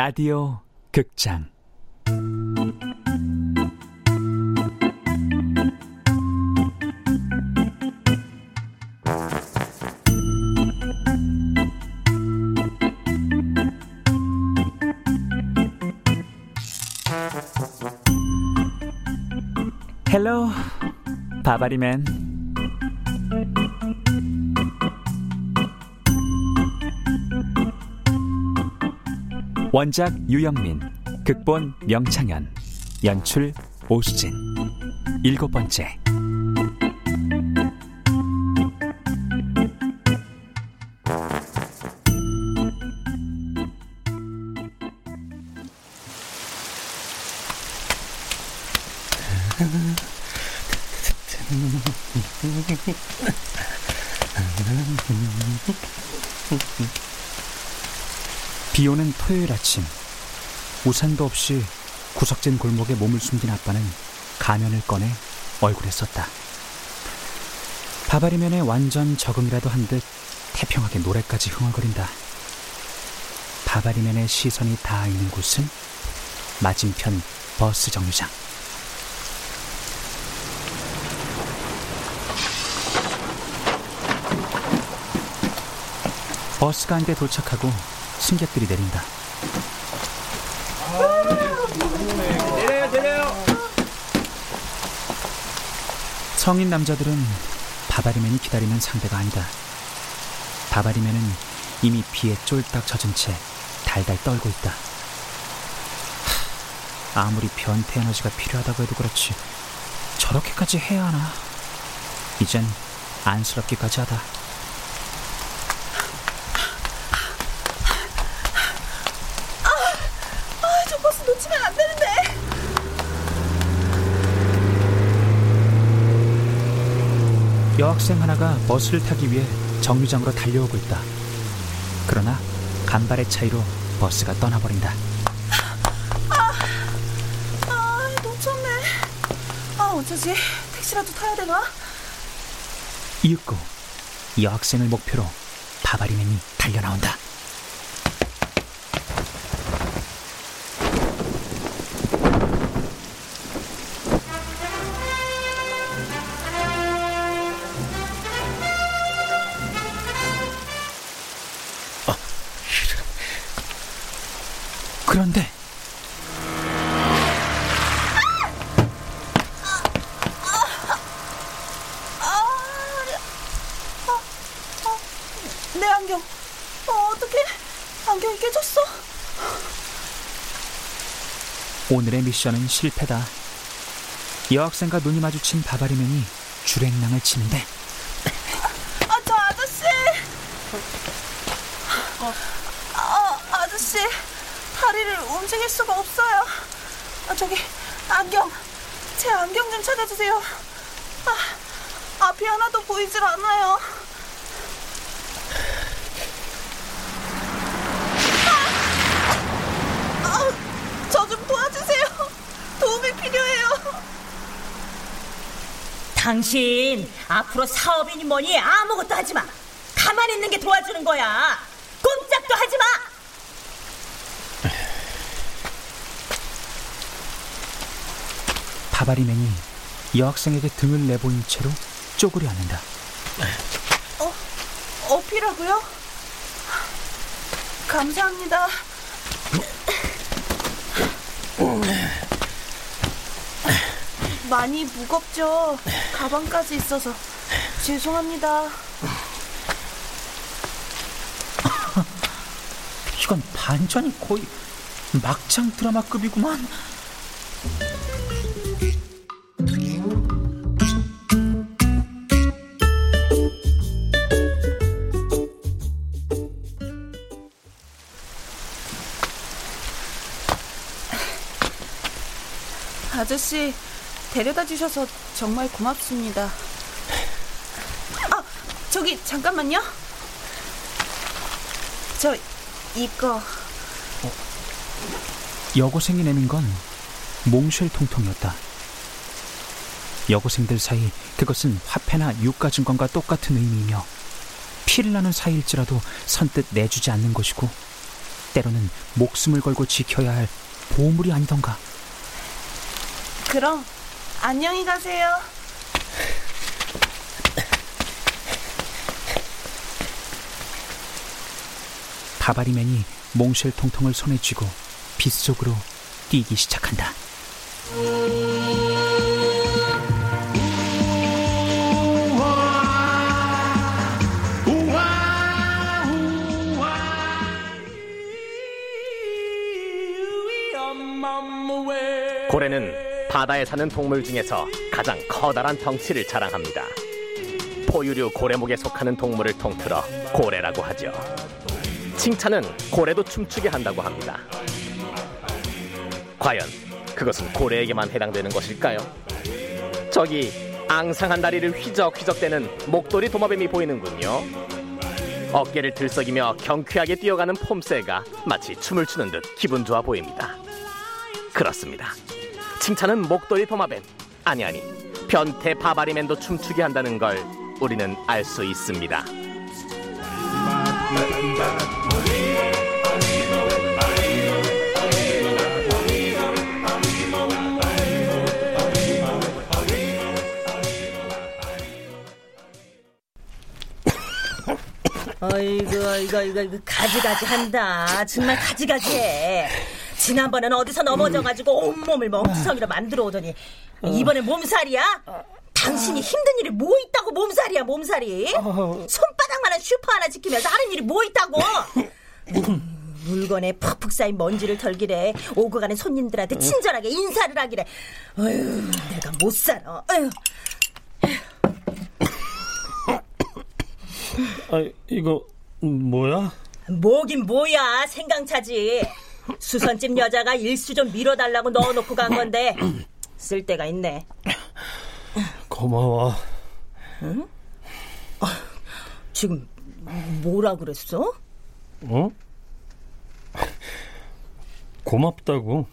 라디오 극장 헬로 바바리맨. 원작 유영민, 극본 명창현, 연출 오수진. 7번째. 비오는 토요일 아침, 우산도 없이 구석진 골목에 몸을 숨긴 아빠는 가면을 꺼내 얼굴에 썼다. 바바리맨에 완전 적응이라도 한 듯 태평하게 노래까지 흥얼거린다. 바바리맨의 시선이 닿아 있는 곳은 맞은편 버스 정류장. 버스가 한 대 도착하고 승객들이 내린다. 내려요. 성인 남자들은 바바리맨이 기다리는 상대가 아니다. 바바리맨은 이미 비에 쫄딱 젖은 채 달달 떨고 있다. 아무리 변태 에너지가 필요하다고 해도 그렇지 저렇게까지 해야 하나. 이젠 안쓰럽기까지 하다. 여학생 하나가 버스를 타기 위해 정류장으로 달려오고 있다. 그러나 간발의 차이로 버스가 떠나버린다. 놓쳤네. 어쩌지? 택시라도 타야 되나? 이윽고 여학생을 목표로 바바리맨이 달려나온다. 그런데 내 안경, 어떡해, 안경이 깨졌어. 오늘의 미션은 실패다. 여학생과 눈이 마주친 바바리맨이 줄행랑을 치는데 저 아저씨, 아저씨 다리를 움직일 수가 없어요. 저기 안경, 제 안경 좀 찾아주세요. 앞이 하나도 보이질 않아요. 저 좀 도와주세요. 도움이 필요해요. 당신 앞으로 사업이니 뭐니 아무것도 하지 마. 가만히 있는 게 도와주는 거야. 꼼짝도 하지 마. 바바리맨이 여학생에게 등을 내보인 채로 쪼그려 앉는다. 어필하고요? 감사합니다. 많이 무겁죠? 가방까지 있어서 죄송합니다. 이건 반전이 거의 막장 드라마급이구만. 아저씨, 데려다 주셔서 정말 고맙습니다. 저기 잠깐만요. 저 이거. 여고생이 내민 건 몽쉘 통통이었다. 여고생들 사이 그것은 화폐나 유가 증권과 똑같은 의미이며 피를 나눈 사이일지라도 선뜻 내주지 않는 것이고 때로는 목숨을 걸고 지켜야 할 보물이 아니던가. 그럼 안녕히 가세요. 바바리맨이 몽쉘 통통을 손에 쥐고 빗속으로 뛰기 시작한다. 고래는 바다에 사는 동물 중에서 가장 커다란 덩치를 자랑합니다. 포유류 고래목에 속하는 동물을 통틀어 고래라고 하죠. 칭찬은 고래도 춤추게 한다고 합니다. 과연 그것은 고래에게만 해당되는 것일까요? 저기 앙상한 다리를 휘적휘적대는 목도리 도마뱀이 보이는군요. 어깨를 들썩이며 경쾌하게 뛰어가는 폼새가 마치 춤을 추는 듯 기분 좋아 보입니다. 그렇습니다. 칭찬은 목도리 도마뱀, 아니 변태 바바리맨도 춤추게 한다는 걸 우리는 알 수 있습니다. 어이구 가지가지 한다. 정말 가지가지해. 지난번엔 어디서 넘어져가지고 온몸을 멍투성이로 만들어 오더니 이번엔 몸살이야? 당신이 힘든 일이 뭐 있다고 몸살이? 손바닥만한 슈퍼 하나 지키면서 하는 일이 뭐 있다고? 물건에 푹푹 쌓인 먼지를 덜기래. 오고 가는 손님들한테 친절하게 인사를 하기래. 어휴, 내가 못 살아. 어휴. 아, 이거 뭐야? 뭐긴 뭐야, 생강차지. 수선집 여자가 일수 좀 밀어달라고 넣어놓고 간 건데 쓸데가 있네. 고마워. 응? 아, 지금 뭐라 그랬어? 어? 고맙다고.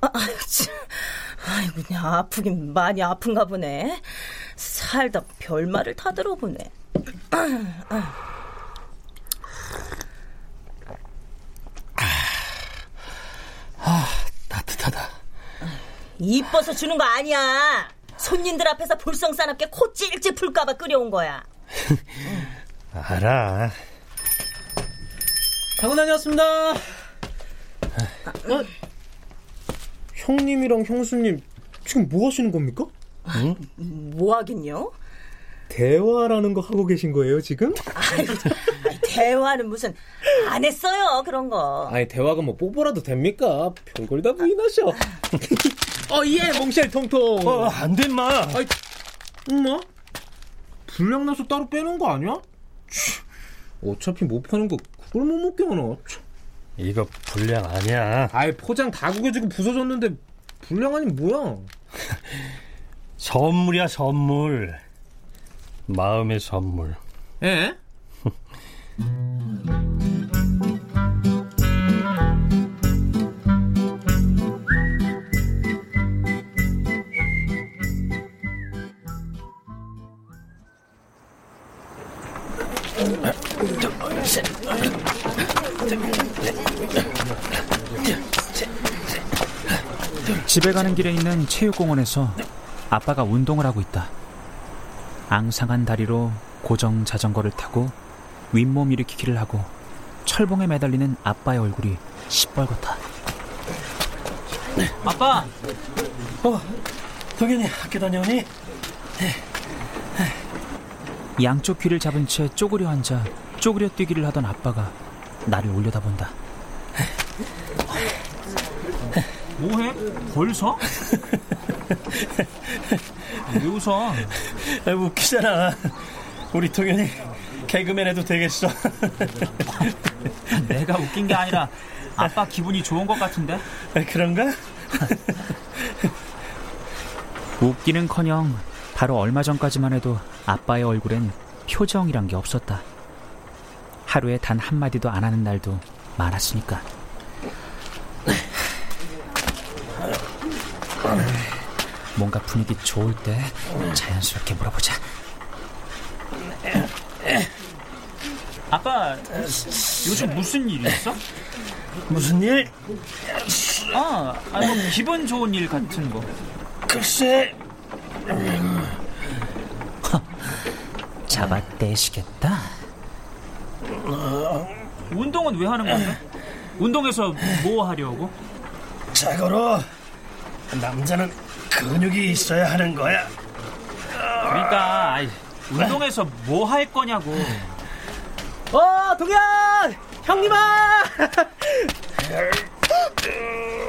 아이고, 그냥 아프긴 많이 아픈가 보네. 살다 별말을 다 들어보네. 따뜻하다. 이뻐서 주는 거 아니야. 손님들 앞에서 볼썽사납게 코 찔찔 풀까봐 끓여온 거야. 알아. 가고 다녀왔습니다. 형님이랑 형수님 지금 뭐 하시는 겁니까? 응? 뭐 하긴요? 대화라는 거 하고 계신 거예요 지금? 아니, 대화는 무슨, 안 했어요 그런 거. 아니, 대화가 뭐 뽀뽀라도 됩니까? 별걸 다 부인하셔. 예, 몽쉘 통통. 안 돼 인마. 엄마? 불량 나서 따로 빼는 거 아니야? 어차피 못 파는 거 그걸 못 먹게 하나. 이거 불량 아니야. 아이, 포장 다 구겨지고 부서졌는데 불량 아니면 뭐야. 선물이야, 선물. 마음의 선물. 예? 집에 가는 길에 있는 체육공원에서 아빠가 운동을 하고 있다. 앙상한 다리로 고정 자전거를 타고 윗몸 일으키기를 하고 철봉에 매달리는 아빠의 얼굴이 시뻘겋다. 아빠! 동현이 학교 다녀오니? 양쪽 귀를 잡은 채 쪼그려 앉아 쪼그려 뛰기를 하던 아빠가 나를 올려다본다. 뭐해? 벌써? 왜 웃어? 웃기잖아. 우리 동현이 개그맨 해도 되겠어. 내가 웃긴 게 아니라 아빠 기분이 좋은 것 같은데? 그런가? 웃기는커녕 바로 얼마 전까지만 해도 아빠의 얼굴엔 표정이란 게 없었다. 하루에 단 한마디도 안 하는 날도 많았으니까. 뭔가 분위기 좋을 때 자연스럽게 물어보자. 아빠, 요즘 무슨 일이 있어? 무슨 일? 아니 기분 좋은 일 같은 거. 글쎄. 잡아떼시겠다. 운동은 왜 하는 건데? 운동에서 뭐 하려고? 자고로 남자는 근육이 있어야 하는 거야. 그러니까 운동에서 뭐 할 거냐고. 동현! 형님아!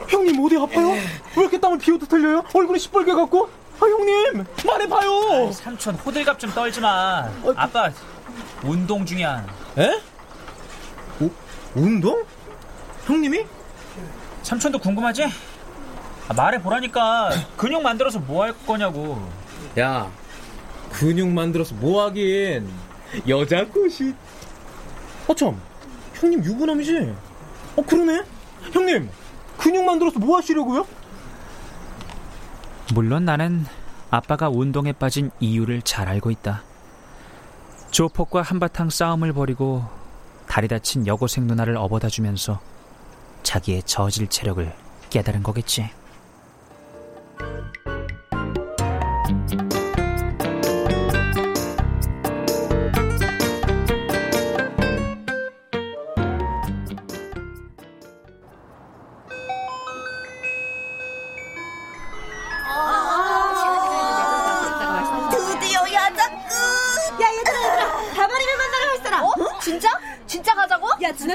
형님 어디 아파요? 왜 이렇게 땀을 비오듯 흘려요? 얼굴이 시뻘게 갖고? 형님 말해봐요. 삼촌 호들갑 좀 떨지마. 아빠 운동 중이야. 에? 운동? 형님이? 삼촌도 궁금하지? 말해보라니까. 근육 만들어서 뭐 할 거냐고. 야, 근육 만들어서 뭐 하긴. 여자 꽃이. 참, 형님 유부남이지? 그러네. 형님 근육 만들어서 뭐 하시려고요? 물론 나는 아빠가 운동에 빠진 이유를 잘 알고 있다. 조폭과 한바탕 싸움을 벌이고 다리 다친 여고생 누나를 업어다주면서 자기의 저질 체력을 깨달은 거겠지.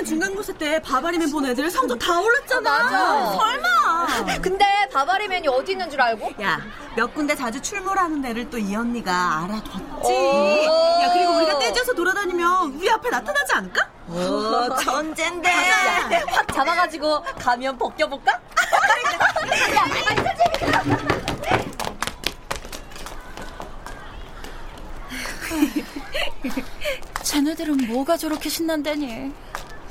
중간고사 때 바바리맨 본 애들 성적 다 올랐잖아. 맞아. 설마. 근데 바바리맨이 어디 있는 줄 알고? 야, 몇 군데 자주 출몰하는 애를 또 이 언니가 알아뒀지. 야, 그리고 우리가 떼져서 돌아다니면 우리 앞에 나타나지 않을까? 전쟁대. 확 잡아가지고 가면 벗겨볼까? 야, 완전 재밌다. 쟤네들은 뭐가 저렇게 신난다니.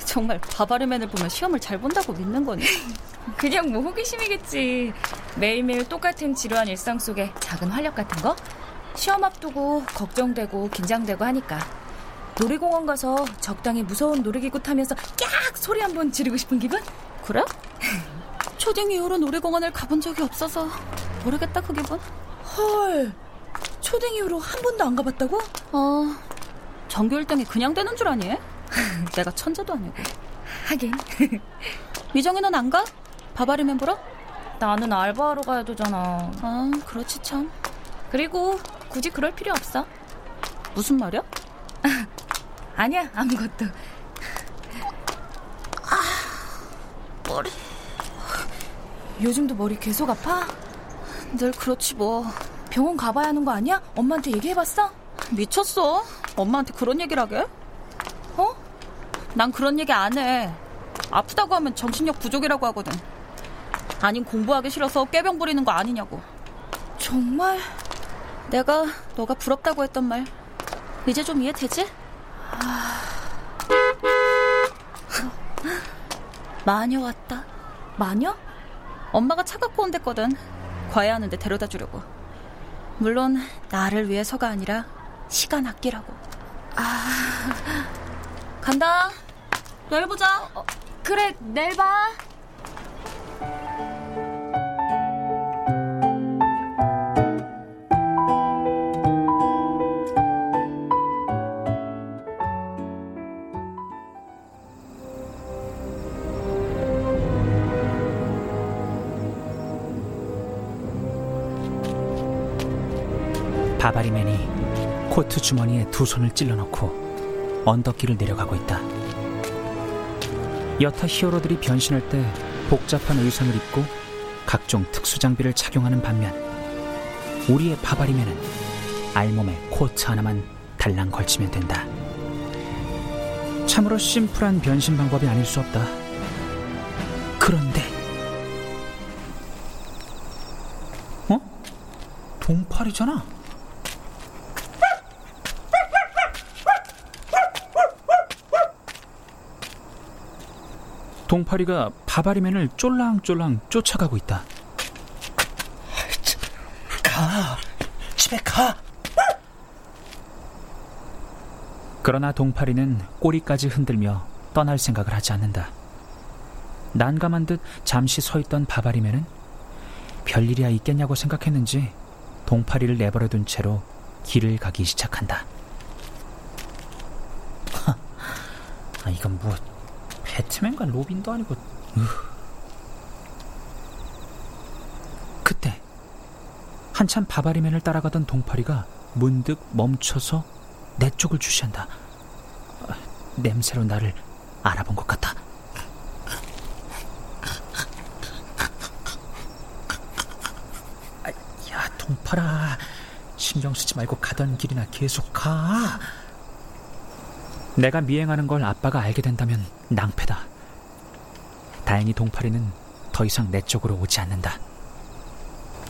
정말 바바리맨을 보면 시험을 잘 본다고 믿는 거니? 그냥 뭐 호기심이겠지. 매일매일 똑같은 지루한 일상 속에 작은 활력 같은 거? 시험 앞두고 걱정되고 긴장되고 하니까 놀이공원 가서 적당히 무서운 놀이기구 타면서 깍 소리 한번 지르고 싶은 기분? 그래? 초딩 이후로 놀이공원을 가본 적이 없어서 모르겠다, 그 기분. 헐, 초딩 이후로 한 번도 안 가봤다고? 전교 1등이 그냥 되는 줄 아니? 내가 천재도 아니고. 하긴. 미정이는 안 가? 바바리맨 보러? 나는 알바하러 가야 되잖아. 아, 그렇지 참. 그리고 굳이 그럴 필요 없어. 무슨 말이야? 아니야, 아무것도. 머리. 요즘도 머리 계속 아파? 늘 그렇지 뭐. 병원 가봐야 하는 거 아니야? 엄마한테 얘기해봤어? 미쳤어. 엄마한테 그런 얘기를 하게? 난 그런 얘기 안 해. 아프다고 하면 정신력 부족이라고 하거든. 아님 공부하기 싫어서 꾀병 부리는 거 아니냐고. 정말? 내가 너가 부럽다고 했던 말 이제 좀 이해되지? 마녀 왔다. 마녀? 엄마가 차 갖고 온댔거든. 과외하는데 데려다 주려고. 물론 나를 위해서가 아니라 시간 아끼라고. 간다. 내일 보자. 그래, 내일 봐. 바바리맨이 코트 주머니에 두 손을 찔러넣고 언덕길을 내려가고 있다. 여타 히어로들이 변신할 때 복잡한 의상을 입고 각종 특수 장비를 착용하는 반면 우리의 바바리맨은 알몸에 코트 하나만 달랑 걸치면 된다. 참으로 심플한 변신 방법이 아닐 수 없다. 그런데 동팔이잖아. 동파리가 바바리맨을 쫄랑쫄랑 쫓아가고 있다. 가! 집에 가! 그러나 동파리는 꼬리까지 흔들며 떠날 생각을 하지 않는다. 난감한 듯 잠시 서있던 바바리맨은 별일이야 있겠냐고 생각했는지 동파리를 내버려둔 채로 길을 가기 시작한다. 아, 이건 뭐 배트맨과 로빈도 아니고. 그때 한참 바바리맨을 따라가던 동파리가 문득 멈춰서 내 쪽을 주시한다. 냄새로 나를 알아본 것 같다. 야, 동파라, 신경 쓰지 말고 가던 길이나 계속 가. 내가 미행하는 걸 아빠가 알게 된다면 낭패다. 다행히 동파리는 더 이상 내 쪽으로 오지 않는다.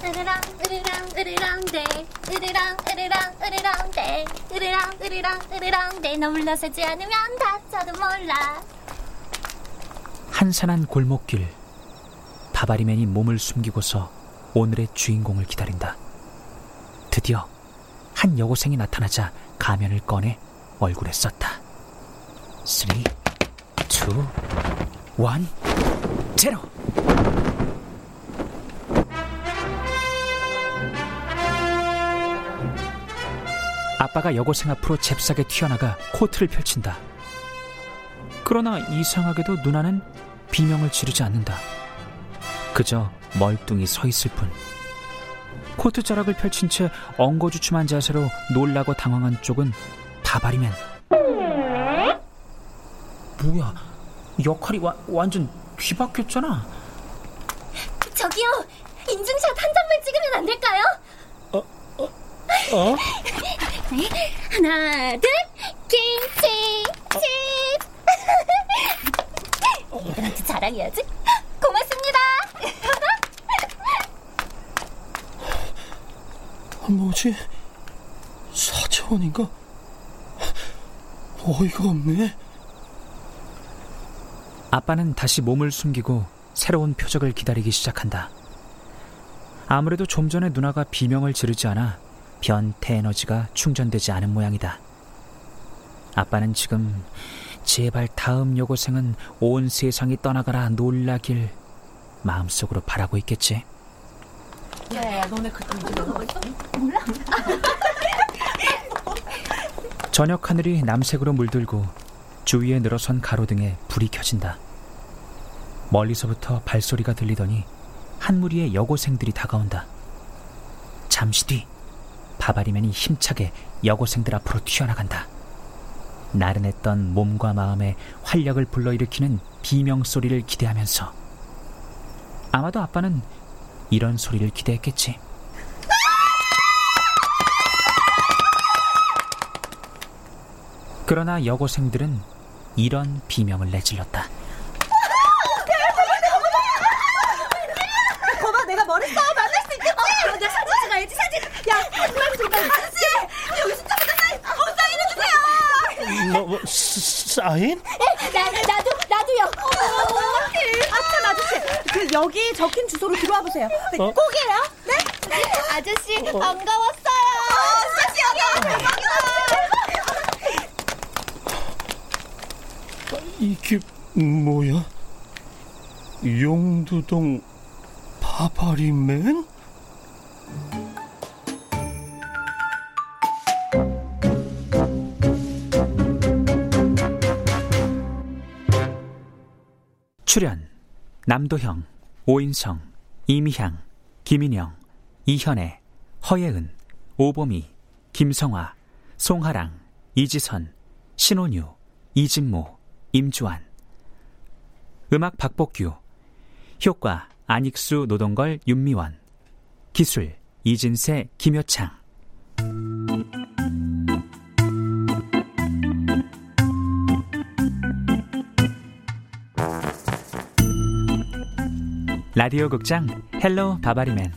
으르랑 으르랑 으르랑대 으르랑 으르랑 으르랑대 으르랑 으르랑 으르랑대 너 물러서지 않으면 다쳐도 몰라. 한산한 골목길, 바바리맨이 몸을 숨기고서 오늘의 주인공을 기다린다. 드디어 한 여고생이 나타나자 가면을 꺼내 얼굴에 썼다. 3, 2, 1, 0. 아빠가 여고생 앞으로 잽싸게 튀어나가 코트를 펼친다. 그러나 이상하게도 누나는 비명을 지르지 않는다. 그저 멀뚱히 서 있을 뿐. 코트 자락을 펼친 채 엉거주춤한 자세로 놀라고 당황한 쪽은 바바리맨. 뭐야, 역할이 완전 뒤바뀌었잖아. 저기요, 인증샷 한 장만 찍으면 안 될까요? 하나, 둘, 김치, 칩. 애들한테 자랑해야지. 고맙습니다. 뭐지? 4,000원인가? 어이가 없네. 아빠는 다시 몸을 숨기고 새로운 표적을 기다리기 시작한다. 아무래도 좀 전에 누나가 비명을 지르지 않아 변태 에너지가 충전되지 않은 모양이다. 아빠는 지금 제발 다음 여고생은 온 세상이 떠나가라 놀라길 마음속으로 바라고 있겠지. 야야, 너네 그때 이제 먹었어? 몰라. 저녁 하늘이 남색으로 물들고 주위에 늘어선 가로등에 불이 켜진다. 멀리서부터 발소리가 들리더니 한 무리의 여고생들이 다가온다. 잠시 뒤 바바리맨이 힘차게 여고생들 앞으로 튀어나간다. 나른했던 몸과 마음에 활력을 불러일으키는 비명소리를 기대하면서 아마도 아빠는 이런 소리를 기대했겠지. 그러나 여고생들은 이런 비명을 내질렀다. 거봐, 내가 머리 싸워 만날 수 있겠지? 나 사진 찍어야지, 사진. 야, 하지만 정말 아저씨, 여기서부터 사인 해주세요. 뭐 사인? 나도요. 아참 아저씨, 그 여기 적힌 주소로 들어와 보세요. 꼭이에요? 네? 아저씨 반가웠어요. 아저씨 반가웠어요. 이게 뭐야? 용두동 바바리맨? 출연 남도형, 오인성, 이미향, 김인영, 이현애, 허예은, 오보미, 김성아, 송하랑, 이지선, 신혼유, 이진모, 임주환. 음악 박복규. 효과 안익수, 노동걸, 윤미원. 기술 이진세, 김효창. 라디오 극장 헬로 바바리맨.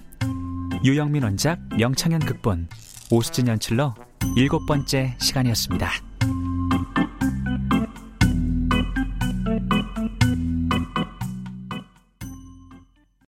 유영민 원작, 명창현 극본, 오수진 연출로 7번째 시간이었습니다.